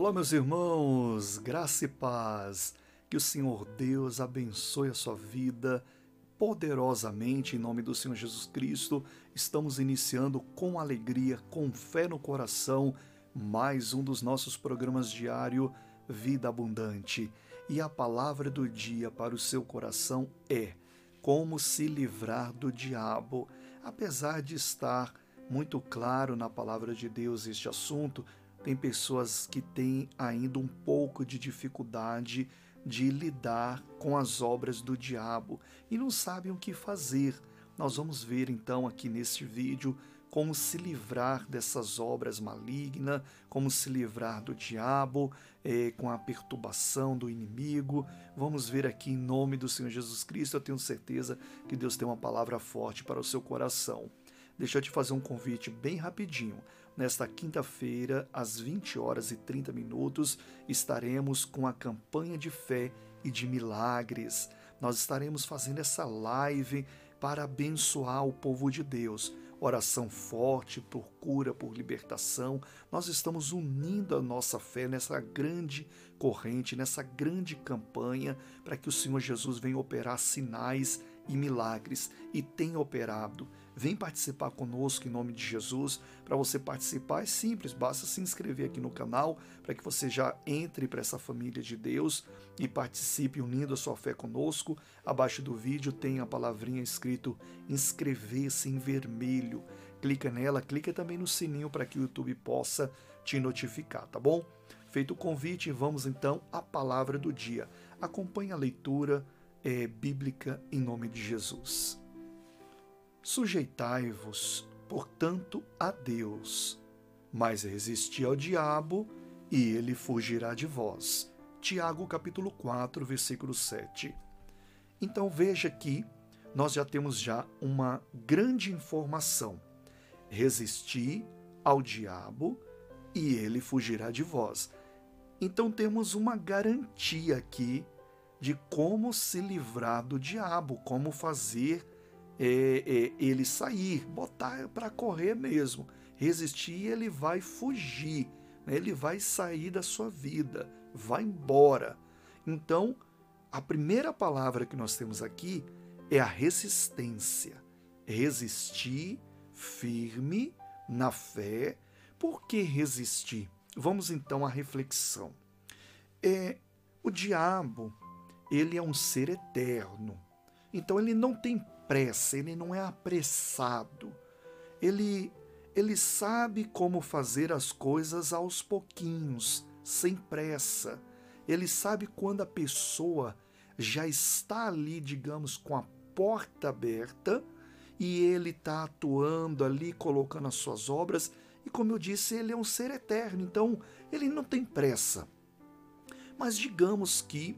Olá, meus irmãos, graça e paz, que o Senhor Deus abençoe a sua vida poderosamente, em nome do Senhor Jesus Cristo. Estamos iniciando com alegria, com fé no coração, mais um dos nossos programas diário, Vida Abundante. E a palavra do dia para o seu coração é como se livrar do diabo. Apesar de estar muito claro na palavra de Deus este assunto, tem pessoas que têm ainda um pouco de dificuldade de lidar com as obras do diabo e não sabem o que fazer. Nós vamos ver então aqui neste vídeo como se livrar dessas obras malignas, como se livrar do diabo, com a perturbação do inimigo. Vamos ver aqui em nome do Senhor Jesus Cristo. Eu tenho certeza que Deus tem uma palavra forte para o seu coração. Deixa eu te fazer um convite bem rapidinho. Nesta quinta-feira, às 20h30, estaremos com a campanha de fé e de milagres. Nós estaremos fazendo essa live para abençoar o povo de Deus. Oração forte por cura, por libertação. Nós estamos unindo a nossa fé nessa grande corrente, nessa grande campanha, para que o Senhor Jesus venha operar sinais e milagres, e tem operado. Vem participar conosco em nome de Jesus. Para você participar é simples, basta se inscrever aqui no canal para que você já entre para essa família de Deus e participe unindo a sua fé conosco. Abaixo do vídeo tem a palavrinha escrito inscrever-se em vermelho. Clica nela, clica também no sininho para que o YouTube possa te notificar, tá bom? Feito o convite, vamos então à palavra do dia. Acompanhe a leitura bíblica em nome de Jesus. Sujeitai-vos, portanto, a Deus, mas resisti ao diabo, e ele fugirá de vós. Tiago, capítulo 4, versículo 7. Então veja que nós já temos uma grande informação. Resisti ao diabo, e ele fugirá de vós. Então temos uma garantia aqui de como se livrar do diabo, como fazer ele sair, botar para correr mesmo. Resistir, ele vai fugir, né? Ele vai sair da sua vida, vai embora. Então, a primeira palavra que nós temos aqui é a resistência. Resistir firme na fé. Por que resistir? Vamos então à reflexão. O diabo, ele é um ser eterno, então ele não tem pressa, ele não é apressado, ele sabe como fazer as coisas aos pouquinhos, sem pressa, ele sabe quando a pessoa já está ali, digamos, com a porta aberta, e ele está atuando ali, colocando as suas obras, e como eu disse, ele é um ser eterno, então ele não tem pressa. Mas digamos que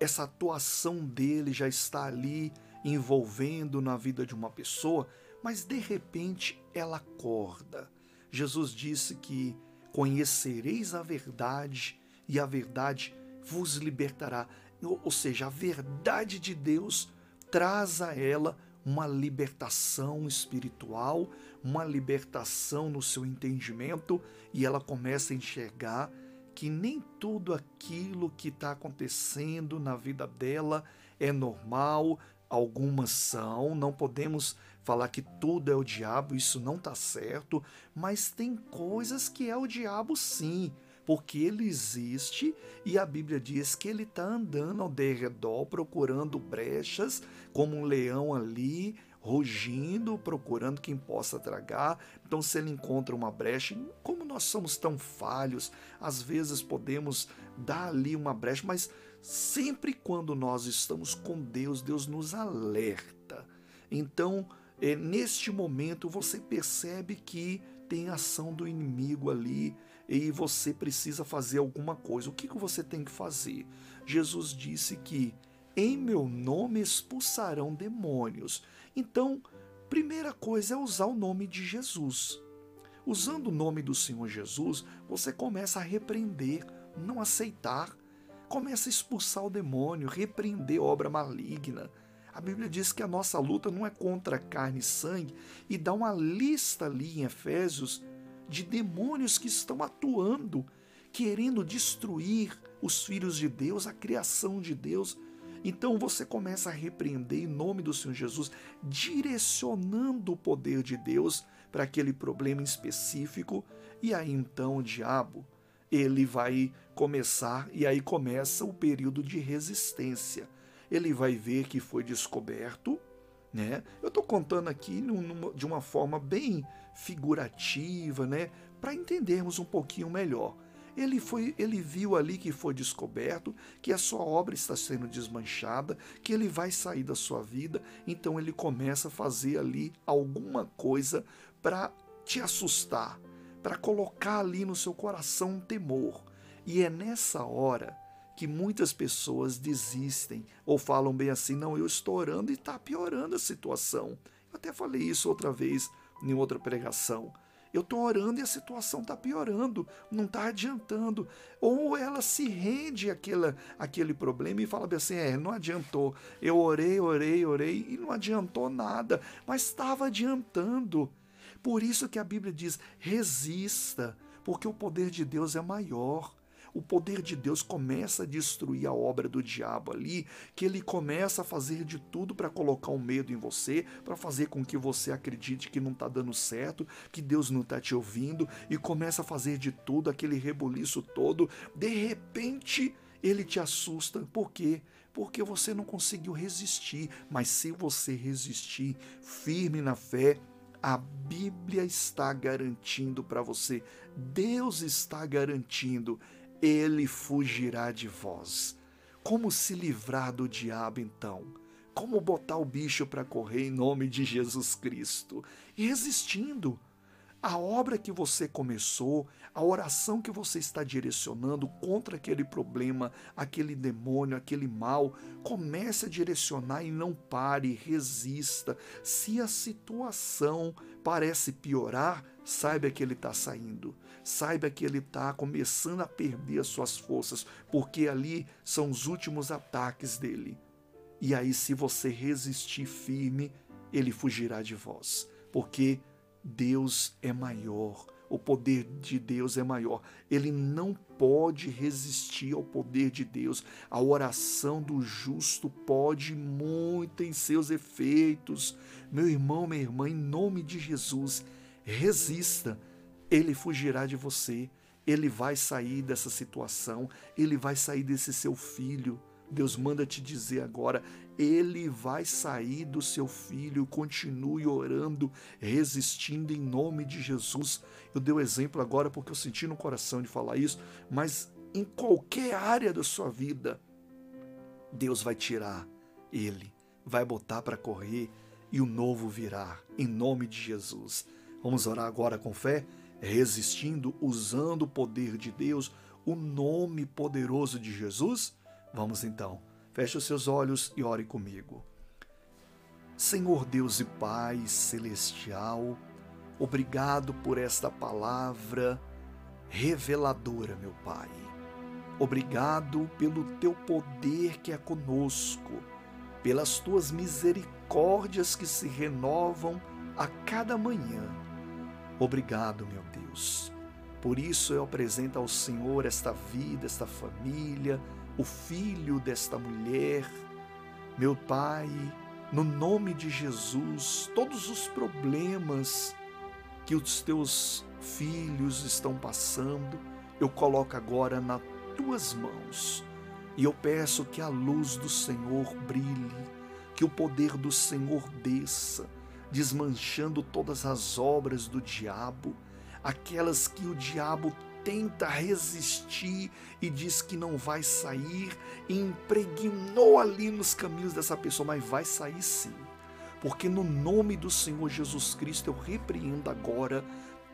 essa atuação dele já está ali envolvendo na vida de uma pessoa, mas de repente ela acorda. Jesus disse que conhecereis a verdade e a verdade vos libertará. Ou seja, a verdade de Deus traz a ela uma libertação espiritual, uma libertação no seu entendimento, e ela começa a enxergar que nem tudo aquilo que está acontecendo na vida dela é normal. Algumas são, não podemos falar que tudo é o diabo, isso não está certo, mas tem coisas que é o diabo sim, porque ele existe e a Bíblia diz que ele está andando ao derredor, procurando brechas, como um leão ali, rugindo, procurando quem possa tragar. Então, se ele encontra uma brecha, como nós somos tão falhos, às vezes podemos dar ali uma brecha, mas sempre quando nós estamos com Deus, Deus nos alerta. Então, neste momento, você percebe que tem ação do inimigo ali e você precisa fazer alguma coisa. O que você tem que fazer? Jesus disse que em meu nome expulsarão demônios. Então, primeira coisa é usar o nome de Jesus. Usando o nome do Senhor Jesus, você começa a repreender, não aceitar. Começa a expulsar o demônio, repreender obra maligna. A Bíblia diz que a nossa luta não é contra carne e sangue, e dá uma lista ali em Efésios de demônios que estão atuando, querendo destruir os filhos de Deus, a criação de Deus. Então você começa a repreender em nome do Senhor Jesus, direcionando o poder de Deus para aquele problema específico. E aí então o diabo, ele vai começar, e aí começa o período de resistência. Ele vai ver que foi descoberto, né? Eu estou contando aqui de uma forma bem figurativa, né? Para entendermos um pouquinho melhor. Ele viu ali que foi descoberto, que a sua obra está sendo desmanchada, que ele vai sair da sua vida, então ele começa a fazer ali alguma coisa para te assustar, para colocar ali no seu coração um temor. E é nessa hora que muitas pessoas desistem ou falam bem assim, não, eu estou orando e está piorando a situação. Eu até falei isso outra vez em outra pregação. Eu estou orando e a situação está piorando, não está adiantando. Ou ela se rende àquele problema e fala assim, não adiantou, eu orei e não adiantou nada, mas estava adiantando. Por isso que a Bíblia diz, resista, porque o poder de Deus é maior. O poder de Deus começa a destruir a obra do diabo ali, que ele começa a fazer de tudo para colocar um medo em você, para fazer com que você acredite que não está dando certo, que Deus não está te ouvindo, e começa a fazer de tudo, aquele rebuliço todo. De repente, ele te assusta. Por quê? Porque você não conseguiu resistir. Mas se você resistir firme na fé, a Bíblia está garantindo para você, Deus está garantindo, ele fugirá de vós. Como se livrar do diabo, então? Como botar o bicho para correr em nome de Jesus Cristo? E resistindo. A obra que você começou, a oração que você está direcionando contra aquele problema, aquele demônio, aquele mal, comece a direcionar e não pare, resista. Se a situação parece piorar, saiba que ele está saindo, saiba que ele está começando a perder as suas forças, porque ali são os últimos ataques dele. E aí, se você resistir firme, ele fugirá de vós, porque Deus é maior, o poder de Deus é maior. Ele não pode resistir ao poder de Deus. A oração do justo pode muito em seus efeitos. Meu irmão, minha irmã, em nome de Jesus, resista. Ele fugirá de você. Ele vai sair dessa situação. Ele vai sair desse seu filho. Deus manda te dizer agora, ele vai sair do seu filho, continue orando, resistindo em nome de Jesus. Eu dei o exemplo agora porque eu senti no coração de falar isso, mas em qualquer área da sua vida, Deus vai tirar ele, vai botar para correr e o novo virá, em nome de Jesus. Vamos orar agora com fé, resistindo, usando o poder de Deus, o nome poderoso de Jesus. Vamos então, feche os seus olhos e ore comigo. Senhor Deus e Pai Celestial, obrigado por esta palavra reveladora, meu Pai. Obrigado pelo teu poder que é conosco, pelas tuas misericórdias que se renovam a cada manhã. Obrigado, meu Deus. Por isso eu apresento ao Senhor esta vida, esta família, o filho desta mulher, meu Pai, no nome de Jesus, todos os problemas que os teus filhos estão passando, eu coloco agora nas tuas mãos e eu peço que a luz do Senhor brilhe, que o poder do Senhor desça, desmanchando todas as obras do diabo, aquelas que o diabo tenta resistir e diz que não vai sair, e impregnou ali nos caminhos dessa pessoa, mas vai sair sim, porque no nome do Senhor Jesus Cristo eu repreendo agora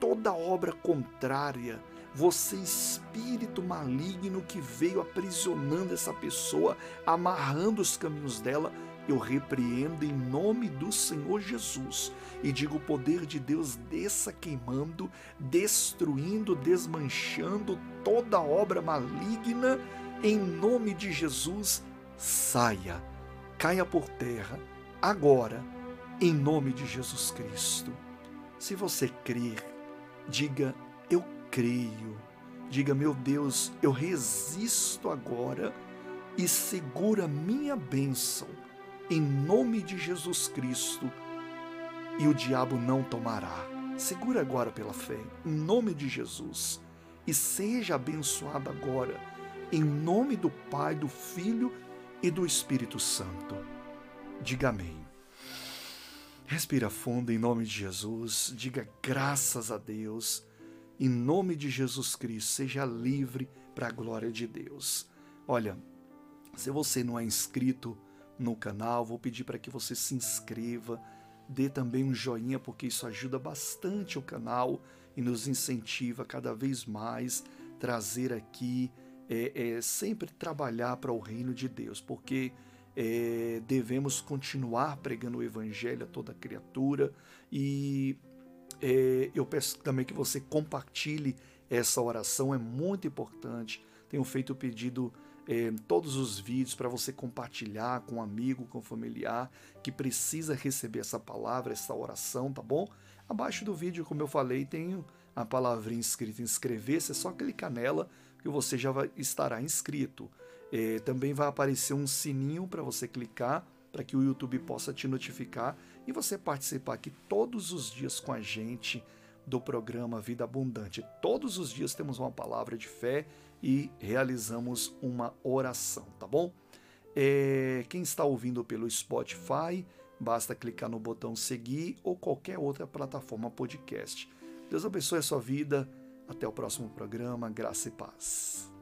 toda obra contrária, você espírito maligno que veio aprisionando essa pessoa, amarrando os caminhos dela, eu repreendo em nome do Senhor Jesus e digo o poder de Deus desça queimando, destruindo, desmanchando toda obra maligna. Em nome de Jesus, saia, caia por terra, agora, em nome de Jesus Cristo. Se você crer, diga, eu creio, Diga, meu Deus, eu resisto agora e segura minha bênção em nome de Jesus Cristo, e o diabo não tomará. Segura agora pela fé, em nome de Jesus, e seja abençoado agora, em nome do Pai, do Filho e do Espírito Santo. Diga amém. Respira fundo em nome de Jesus, diga graças a Deus, em nome de Jesus Cristo, seja livre para a glória de Deus. Olha, se você não é inscrito no canal, vou pedir para que você se inscreva, dê também um joinha, porque isso ajuda bastante o canal e nos incentiva cada vez mais trazer aqui, sempre trabalhar para o reino de Deus, porque devemos continuar pregando o evangelho a toda criatura. E eu peço também que você compartilhe essa oração, é muito importante. Tenho feito o pedido todos os vídeos para você compartilhar com um amigo, com um familiar que precisa receber essa palavra, essa oração, tá bom? Abaixo do vídeo, como eu falei, tem a palavrinha escrita inscrever-se, é só clicar nela que você já estará inscrito. Também vai aparecer um sininho para você clicar, para que o YouTube possa te notificar e você participar aqui todos os dias com a gente do programa Vida Abundante. Todos os dias temos uma palavra de fé e realizamos uma oração, tá bom? Quem está ouvindo pelo Spotify, basta clicar no botão seguir ou qualquer outra plataforma podcast. Deus abençoe a sua vida. Até o próximo programa. Graça e paz.